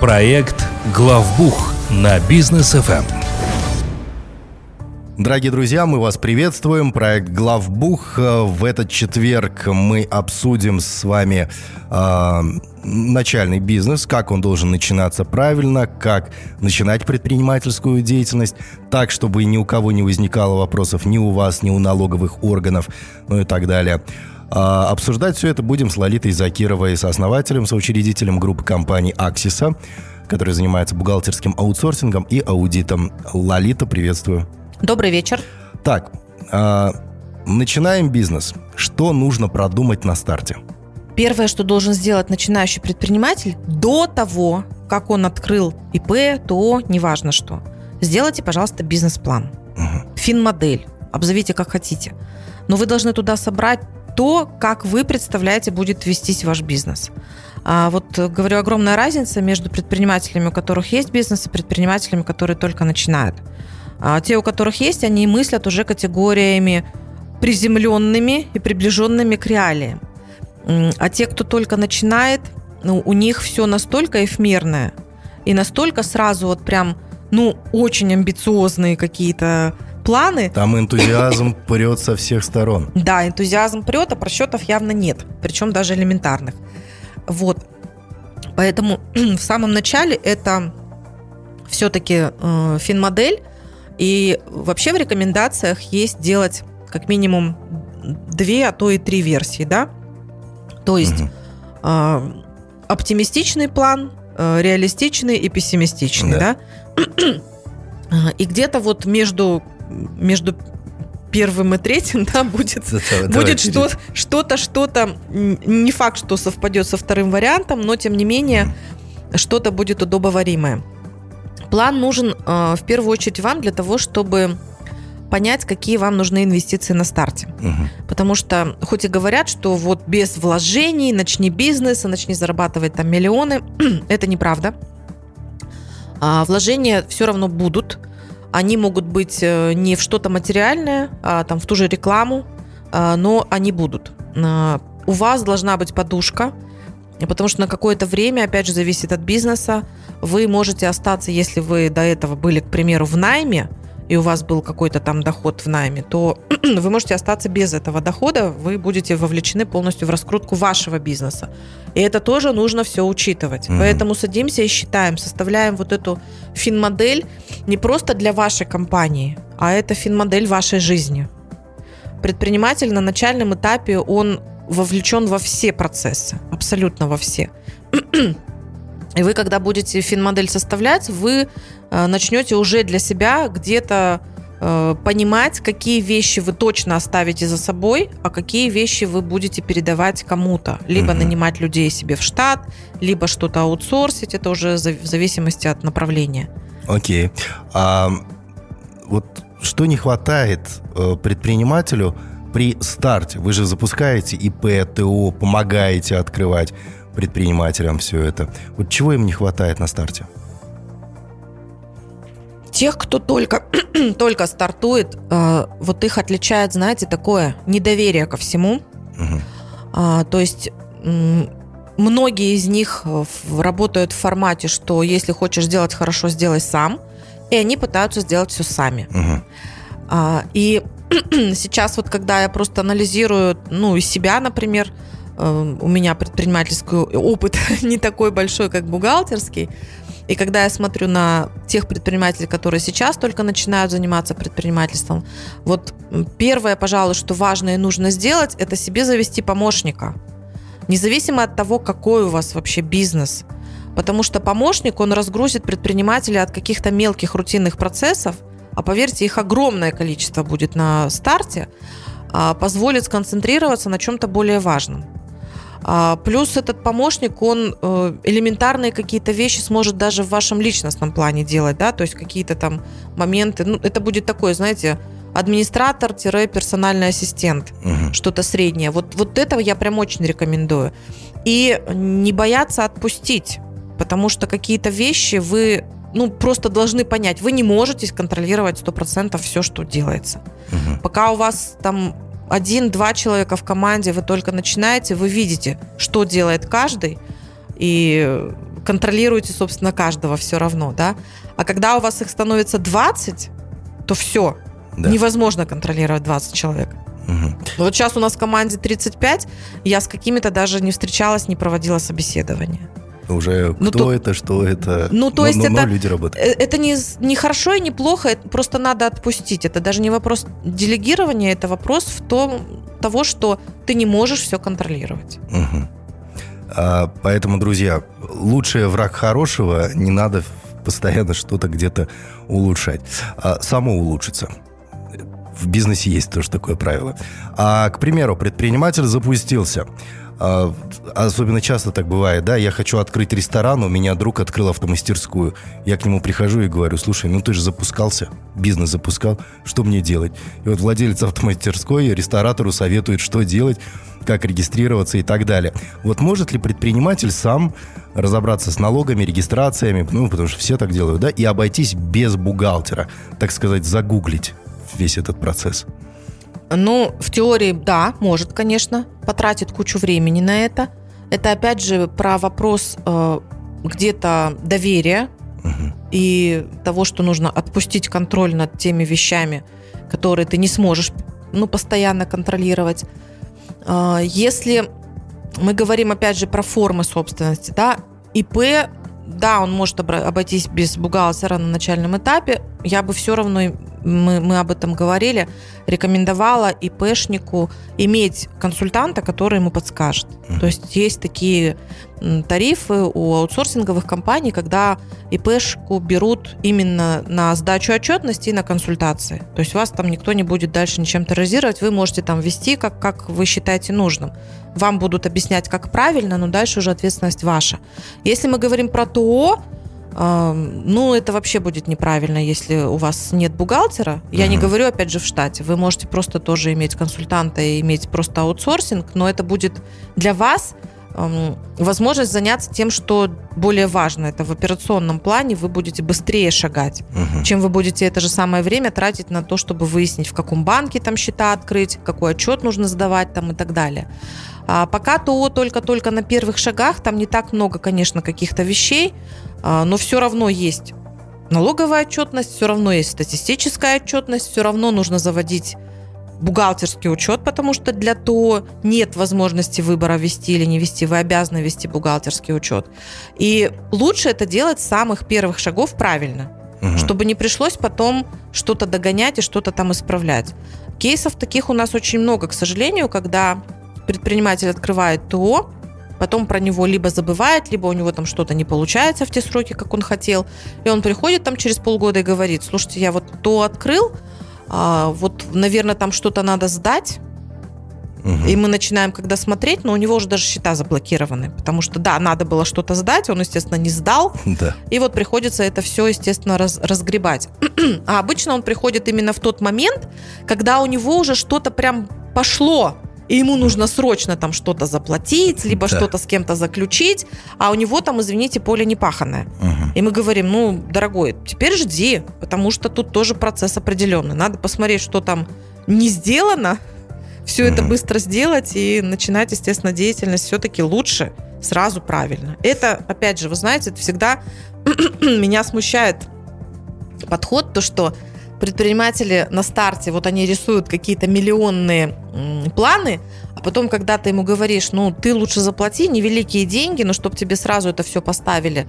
Проект «Главбух» на Бизнес.ФМ. Дорогие друзья, мы вас приветствуем. Проект «Главбух». В этот четверг мы обсудим с вами начальный бизнес, как он должен начинаться правильно, как начинать предпринимательскую деятельность так, чтобы ни у кого не возникало вопросов, ни у вас, ни у налоговых органов, ну и так далее. Обсуждать все это будем с Лолитой Закировой, сооснователем, соучредителем группы компаний «Аксиса», которая занимается бухгалтерским аутсорсингом и аудитом. Лолита, приветствую. Добрый вечер. Так, начинаем бизнес. Что нужно продумать на старте? Первое, что должен сделать начинающий предприниматель до того, как он открыл ИП, ТО, неважно что, сделайте, пожалуйста, бизнес-план, финмодель, обзовите как хотите. Но вы должны туда собрать то, как вы представляете, будет вестись ваш бизнес. Вот, говорю, огромная разница между предпринимателями, у которых есть бизнес, и предпринимателями, которые только начинают. Те, у которых есть, они мыслят уже категориями приземленными и приближенными к реалиям. А те, кто только начинает, у них все настолько эфемерное и настолько сразу вот прям, очень амбициозные какие-то планы. Там энтузиазм прет со всех сторон. Да, энтузиазм прет, а просчетов явно нет, причем даже элементарных. Вот. Поэтому в самом начале это все-таки финмодель, и вообще в рекомендациях есть делать как минимум 2, а то и 3 версии, да? То есть оптимистичный план, реалистичный и пессимистичный, да? И где-то вот между первым и третьим, да, будет что-то, не факт, что совпадет со вторым вариантом, но, тем не менее, что-то будет удобоваримое. План нужен в первую очередь вам для того, чтобы понять, какие вам нужны инвестиции на старте. Потому что, хоть и говорят, что вот без вложений начни бизнес, начни зарабатывать там миллионы, это неправда. Вложения все равно будут. Они могут быть не в что-то материальное, а там, в ту же рекламу, но они будут. У вас должна быть подушка, потому что на какое-то время, опять же, зависит от бизнеса, вы можете остаться, если вы до этого были, к примеру, в найме, и у вас был какой-то там доход в найме, то вы можете остаться без этого дохода, вы будете вовлечены полностью в раскрутку вашего бизнеса. И это тоже нужно все учитывать. Поэтому садимся и считаем, составляем вот эту финмодель не просто для вашей компании, а это финмодель вашей жизни. Предприниматель на начальном этапе, он вовлечен во все процессы, абсолютно во все. И вы, когда будете финмодель составлять, вы начнете уже для себя где-то понимать, какие вещи вы точно оставите за собой, а какие вещи вы будете передавать кому-то. Либо нанимать людей себе в штат, либо что-то аутсорсить. Это уже в зависимости от направления. Окей. А вот что не хватает предпринимателю при старте? Вы же запускаете ИП, ТО, помогаете открывать предпринимателям все это. Вот чего им не хватает на старте? Тех, кто только стартует, вот их отличает, знаете, такое недоверие ко всему. То есть многие из них работают в формате, что если хочешь сделать хорошо, сделай сам. И они пытаются сделать все сами. И сейчас вот когда я просто анализирую, и себя, например, у меня предпринимательский опыт не такой большой, как бухгалтерский. И когда я смотрю на тех предпринимателей, которые сейчас только начинают заниматься предпринимательством, вот первое, пожалуй, что важно и нужно сделать, это себе завести помощника. Независимо от того, какой у вас вообще бизнес. Потому что помощник, он разгрузит предпринимателя от каких-то мелких рутинных процессов, а поверьте, их огромное количество будет на старте, позволит сконцентрироваться на чем-то более важном. Плюс этот помощник, он элементарные какие-то вещи сможет даже в вашем личностном плане делать, да, то есть какие-то там моменты, это будет такой, знаете, администратор-персональный ассистент, что-то среднее. Вот этого я прям очень рекомендую. И не бояться отпустить, потому что какие-то вещи вы просто должны понять, вы не можете контролировать 100% все, что делается. Пока у вас там 1-2 человека в команде, вы только начинаете, вы видите, что делает каждый, и контролируете, собственно, каждого все равно, да? А когда у вас их становится 20, то все, да. Невозможно контролировать 20 человек. Угу. Вот сейчас у нас в команде 35, я с какими-то даже не встречалась, не проводила собеседование. Уже кто это, что это, но люди работают. Это не хорошо и не плохо, это просто надо отпустить. Это даже не вопрос делегирования, это вопрос в том, того, что ты не можешь все контролировать. Угу. Поэтому, друзья, лучший враг хорошего, не надо постоянно что-то где-то улучшать. Само улучшится. В бизнесе есть тоже такое правило. К примеру, предприниматель запустился. Особенно часто так бывает, да, я хочу открыть ресторан, у меня друг открыл автомастерскую. Я к нему прихожу и говорю: слушай, ну ты же запускался, бизнес запускал, что мне делать? И вот владелец автомастерской ресторатору советует, что делать, как регистрироваться и так далее. Вот может ли предприниматель сам разобраться с налогами, регистрациями, ну, потому что все так делают, да, и обойтись без бухгалтера, так сказать, загуглить весь этот процесс? Ну, в теории, да, может, конечно, потратит кучу времени на это. Это, опять же, про вопрос где-то доверия и того, что нужно отпустить контроль над теми вещами, которые ты не сможешь, ну, постоянно контролировать. Если мы говорим, опять же, про формы собственности, да, ИП, да, он может обойтись без бухгалтера на начальном этапе, я бы все равно... Мы об этом говорили, рекомендовала ИПшнику иметь консультанта, который ему подскажет. То есть есть такие тарифы у аутсорсинговых компаний, когда ИПшку берут именно на сдачу отчетности и на консультации. То есть вас там никто не будет дальше ничем терроризировать, вы можете там вести, как вы считаете нужным. Вам будут объяснять, как правильно, но дальше уже ответственность ваша. Если мы говорим про ТО, ну, это вообще будет неправильно, если у вас нет бухгалтера. Я не говорю, опять же, в штате. Вы можете просто тоже иметь консультанта и иметь просто аутсорсинг, но это будет для вас возможность заняться тем, что более важно. Это в операционном плане вы будете быстрее шагать, чем вы будете это же самое время тратить на то, чтобы выяснить, в каком банке там счета открыть, какой отчет нужно сдавать там и так далее. А пока ТО только-только на первых шагах, там не так много, конечно, каких-то вещей, но все равно есть налоговая отчетность, все равно есть статистическая отчетность, все равно нужно заводить бухгалтерский учет, потому что для ТО нет возможности выбора вести или не вести, вы обязаны вести бухгалтерский учет. И лучше это делать с самых первых шагов правильно, чтобы не пришлось потом что-то догонять и что-то там исправлять. Кейсов таких у нас очень много, к сожалению, когда предприниматель открывает ТО, потом про него либо забывает, либо у него там что-то не получается в те сроки, как он хотел, и он приходит там через полгода и говорит: слушайте, я вот ТО открыл, вот, наверное, там что-то надо сдать, и мы начинаем когда смотреть, но у него уже даже счета заблокированы, потому что, да, надо было что-то сдать, он, естественно, не сдал, и вот приходится это все, естественно, разгребать. А обычно он приходит именно в тот момент, когда у него уже что-то прям пошло, и ему нужно срочно там что-то заплатить, либо что-то с кем-то заключить, а у него там, извините, поле не паханое. И мы говорим: ну, дорогой, теперь жди, потому что тут тоже процесс определенный. Надо посмотреть, что там не сделано, все это быстро сделать и начинать, естественно, деятельность все-таки лучше, сразу правильно. Это, опять же, вы знаете, это всегда меня смущает подход, то, что предприниматели на старте, вот они рисуют какие-то миллионные планы, а потом, когда ты ему говоришь: ну, ты лучше заплати невеликие деньги, но чтобы тебе сразу это все поставили.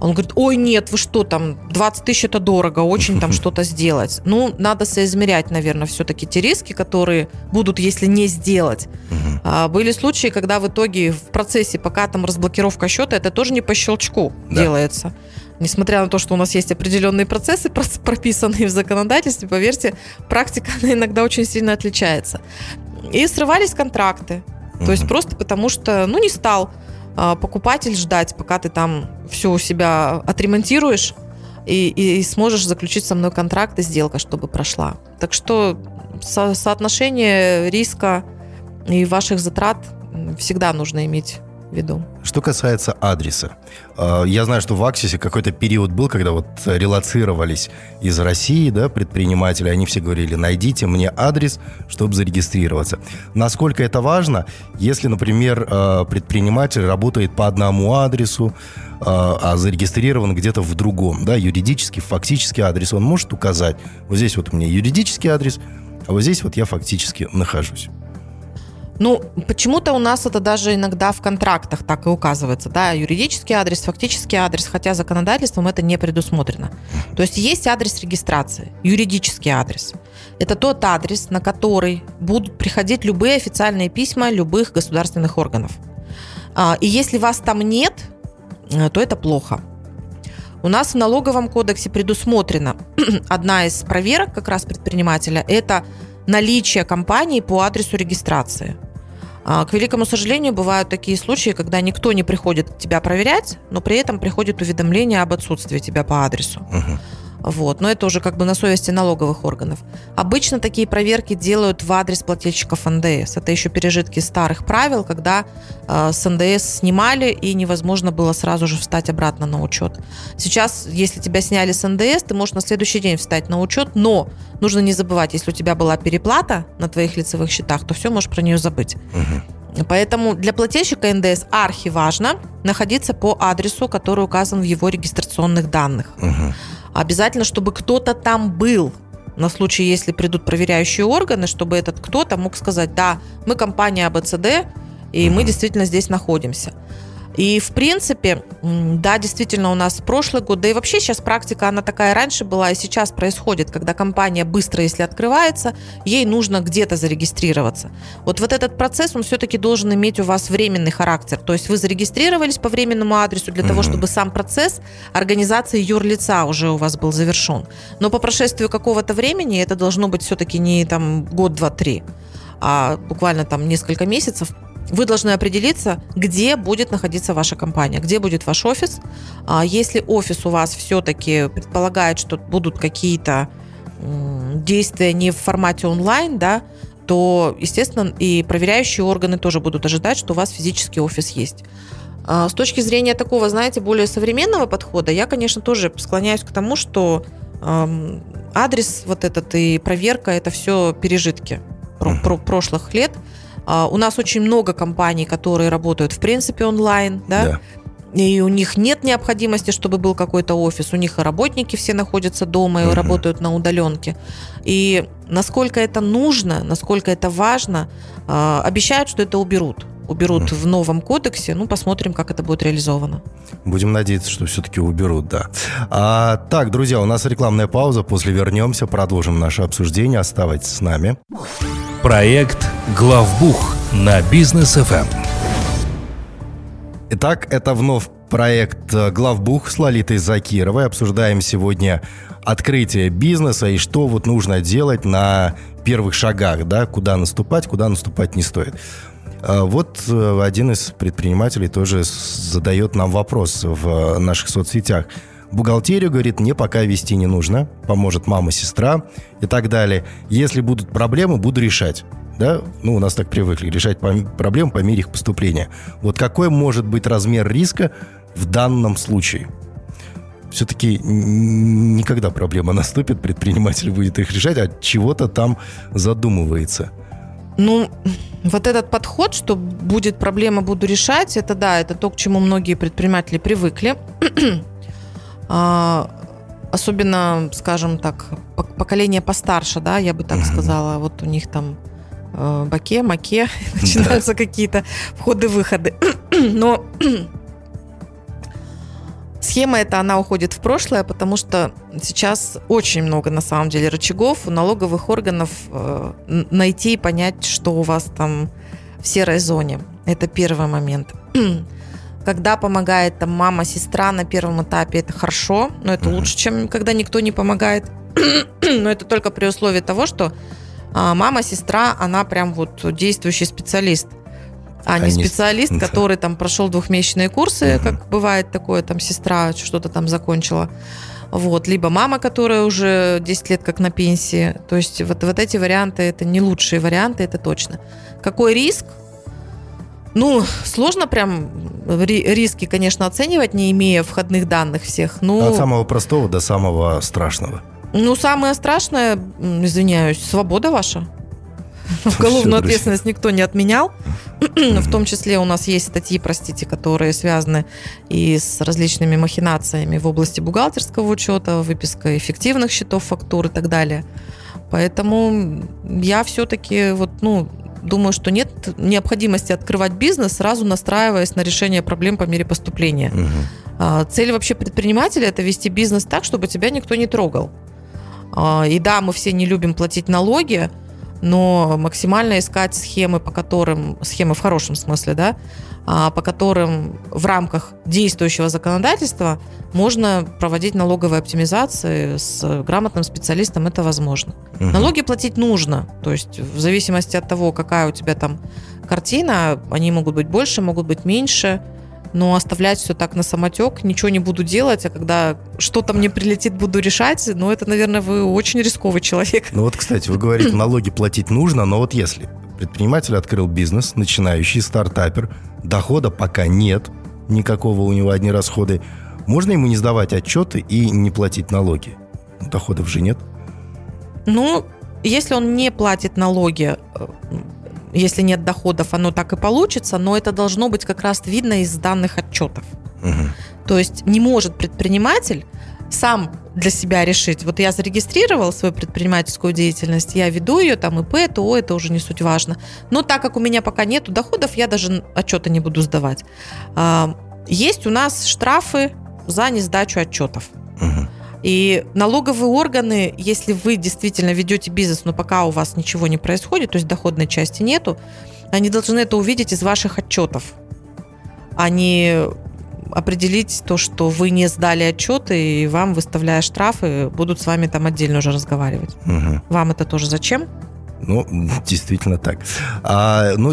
Он говорит: ой, нет, вы что там, 20 тысяч это дорого, очень там что-то сделать. Ну, надо соизмерять, наверное, все-таки те риски, которые будут, если не сделать. Были случаи, когда в итоге в процессе, пока там разблокировка счета, это тоже не по щелчку делается. Несмотря на то, что у нас есть определенные процессы, прописанные в законодательстве, поверьте, практика иногда очень сильно отличается. И срывались контракты. То есть просто потому, что, ну, не стал покупатель ждать, пока ты там все у себя отремонтируешь и сможешь заключить со мной контракт и сделка, чтобы прошла. Так что соотношение риска и ваших затрат всегда нужно иметь в виду. Что касается адреса. Я знаю, что в Аксисе какой-то период был, когда вот релоцировались из России, да, предприниматели, они все говорили: найдите мне адрес, чтобы зарегистрироваться. Насколько это важно, если, например, предприниматель работает по одному адресу, а зарегистрирован где-то в другом, да, юридически, фактически адрес он может указать. Вот здесь вот у меня юридический адрес, а вот здесь вот я фактически нахожусь. Ну, почему-то у нас это даже иногда в контрактах так и указывается, да, юридический адрес, фактический адрес, хотя законодательством это не предусмотрено. То есть есть адрес регистрации, юридический адрес. Это тот адрес, на который будут приходить любые официальные письма любых государственных органов. И если вас там нет, то это плохо. У нас в Налоговом кодексе предусмотрена одна из проверок как раз предпринимателя – это наличие компании по адресу регистрации. К великому сожалению, бывают такие случаи, когда никто не приходит тебя проверять, но при этом приходит уведомление об отсутствии тебя по адресу. Угу. Вот. Но это уже как бы на совести налоговых органов. Обычно такие проверки делают в адрес плательщиков НДС. Это еще пережитки старых правил, когда с НДС снимали, и невозможно было сразу же встать обратно на учет. Сейчас, если тебя сняли с НДС, ты можешь на следующий день встать на учет, но нужно не забывать, если у тебя была переплата на твоих лицевых счетах, то все, можешь про нее забыть. Угу. Поэтому для плательщика НДС архиважно находиться по адресу, который указан в его регистрационных данных. Угу. Обязательно, чтобы кто-то там был, на случай, если придут проверяющие органы, чтобы этот кто-то мог сказать, да, мы компания АБЦД, и мы действительно здесь находимся. И, в принципе, да, действительно, у нас прошлый год, да и вообще сейчас практика, она такая раньше была, и сейчас происходит, когда компания быстро, если открывается, ей нужно где-то зарегистрироваться. Вот этот процесс, он все-таки должен иметь у вас временный характер. То есть вы зарегистрировались по временному адресу для того, чтобы сам процесс организации юрлица уже у вас был завершен. Но по прошествию какого-то времени это должно быть все-таки не там год, два, три, а буквально там несколько месяцев. Вы должны определиться, где будет находиться ваша компания, где будет ваш офис. Если офис у вас все-таки предполагает, что будут какие-то действия не в формате онлайн, да, то, естественно, и проверяющие органы тоже будут ожидать, что у вас физический офис есть. С точки зрения такого, знаете, более современного подхода, я, конечно, тоже склоняюсь к тому, что адрес вот этот и проверка – это все пережитки прошлых лет. У нас очень много компаний, которые работают, в принципе, онлайн, да? Да. И у них нет необходимости, чтобы был какой-то офис. У них и работники все находятся дома и работают на удаленке. И насколько это нужно, насколько это важно, обещают, что это уберут. Уберут в новом кодексе. Ну, посмотрим, как это будет реализовано. Будем надеяться, что все-таки уберут, да. Так, друзья, у нас рекламная пауза. После вернемся, продолжим наше обсуждение. Оставайтесь с нами. Проект «Главбух» на Бизнес.ФМ. Итак, это вновь проект «Главбух» с Лолитой Закировой. Обсуждаем сегодня открытие бизнеса и что вот нужно делать на первых шагах, да, куда наступать не стоит. Вот один из предпринимателей тоже задает нам вопрос в наших соцсетях. Бухгалтерию, говорит, мне пока вести не нужно, поможет мама, сестра и так далее. Если будут проблемы, буду решать. Да? Ну, у нас так привыкли решать проблемы по мере их поступления. Вот какой может быть размер риска в данном случае? Все-таки никогда проблема наступит, предприниматель будет их решать, а чего-то там задумывается. Ну, вот этот подход, что будет проблема, буду решать, это да, это то, к чему многие предприниматели привыкли. Особенно, скажем так, поколение постарше, да, я бы так сказала, вот у них там баке-маке, начинаются какие-то входы-выходы. Но схема эта, она уходит в прошлое, потому что сейчас очень много, на самом деле, рычагов у налоговых органов найти и понять, что у вас там в серой зоне. Это первый момент. Когда помогает там мама, сестра на первом этапе, это хорошо, но это лучше, чем когда никто не помогает. Но это только при условии того, что мама, сестра, она прям вот действующий специалист, а не специалист, который там прошел двухмесячные курсы, как бывает такое, там сестра что-то там закончила. Вот. Либо мама, которая уже 10 лет как на пенсии. То есть вот эти варианты, это не лучшие варианты, это точно. Какой риск? Ну, сложно прям риски, конечно, оценивать, не имея входных данных всех. Но... От самого простого до самого страшного. Ну, самое страшное, извиняюсь, свобода ваша. Уголовную ответственность никто не отменял. В том числе у нас есть статьи, простите, которые связаны и с различными махинациями в области бухгалтерского учета, выписка эффективных счетов, фактур и так далее. Поэтому я все-таки думаю, что нет необходимости открывать бизнес, сразу настраиваясь на решение проблем по мере поступления. Угу. Цель вообще предпринимателя – это вести бизнес так, чтобы тебя никто не трогал. И да, мы все не любим платить налоги, но максимально искать схемы, по которым, схемы в хорошем смысле, да, по которым в рамках действующего законодательства можно проводить налоговые оптимизации с грамотным специалистом, это возможно. Угу. Налоги платить нужно, то есть в зависимости от того, какая у тебя там картина, они могут быть больше, могут быть меньше, но оставлять все так на самотек, ничего не буду делать, а когда что-то мне прилетит, буду решать, это, наверное, вы очень рисковый человек. Кстати, вы говорите, налоги платить нужно, но если предприниматель открыл бизнес, начинающий стартапер, дохода пока нет, никакого у него, одни расходы, можно ему не сдавать отчеты и не платить налоги? Доходов же нет. Если он не платит налоги, если нет доходов, оно так и получится, но это должно быть как раз видно из данных отчетов. Угу. То есть не может предприниматель сам для себя решить. Я зарегистрировал свою предпринимательскую деятельность, я веду ее, ИП, ТО, это уже не суть важно. Но так как у меня пока нет доходов, я даже отчеты не буду сдавать. Есть у нас штрафы за несдачу отчетов. Угу. И налоговые органы, если вы действительно ведете бизнес, но пока у вас ничего не происходит, то есть доходной части нету, они должны это увидеть из ваших отчетов, а не определить то, что вы не сдали отчеты, и вам, выставляя штрафы, будут с вами отдельно уже разговаривать. Угу. Вам это тоже зачем? Действительно так.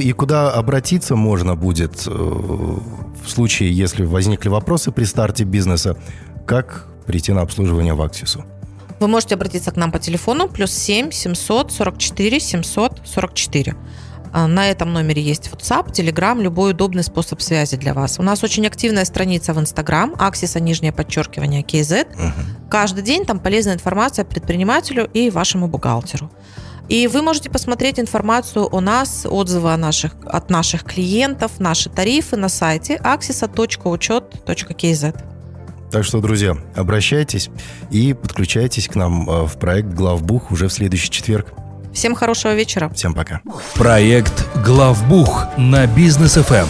И куда обратиться можно будет в случае, если возникли вопросы при старте бизнеса, как прийти на обслуживание в Аксису? Вы можете обратиться к нам по телефону +7 744 700 44. На этом номере есть WhatsApp, Telegram, любой удобный способ связи для вас. У нас очень активная страница в Instagram, @Аксиса_KZ. Угу. Каждый день там полезная информация предпринимателю и вашему бухгалтеру. И вы можете посмотреть информацию о нас, отзывы от наших клиентов, наши тарифы на сайте axisa.uchot.kz. Так что, друзья, обращайтесь и подключайтесь к нам в проект «Главбух» уже в следующий четверг. Всем хорошего вечера. Всем пока. Проект «Главбух» на Бизнес.ФМ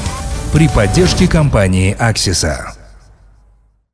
при поддержке компании «Аксиса».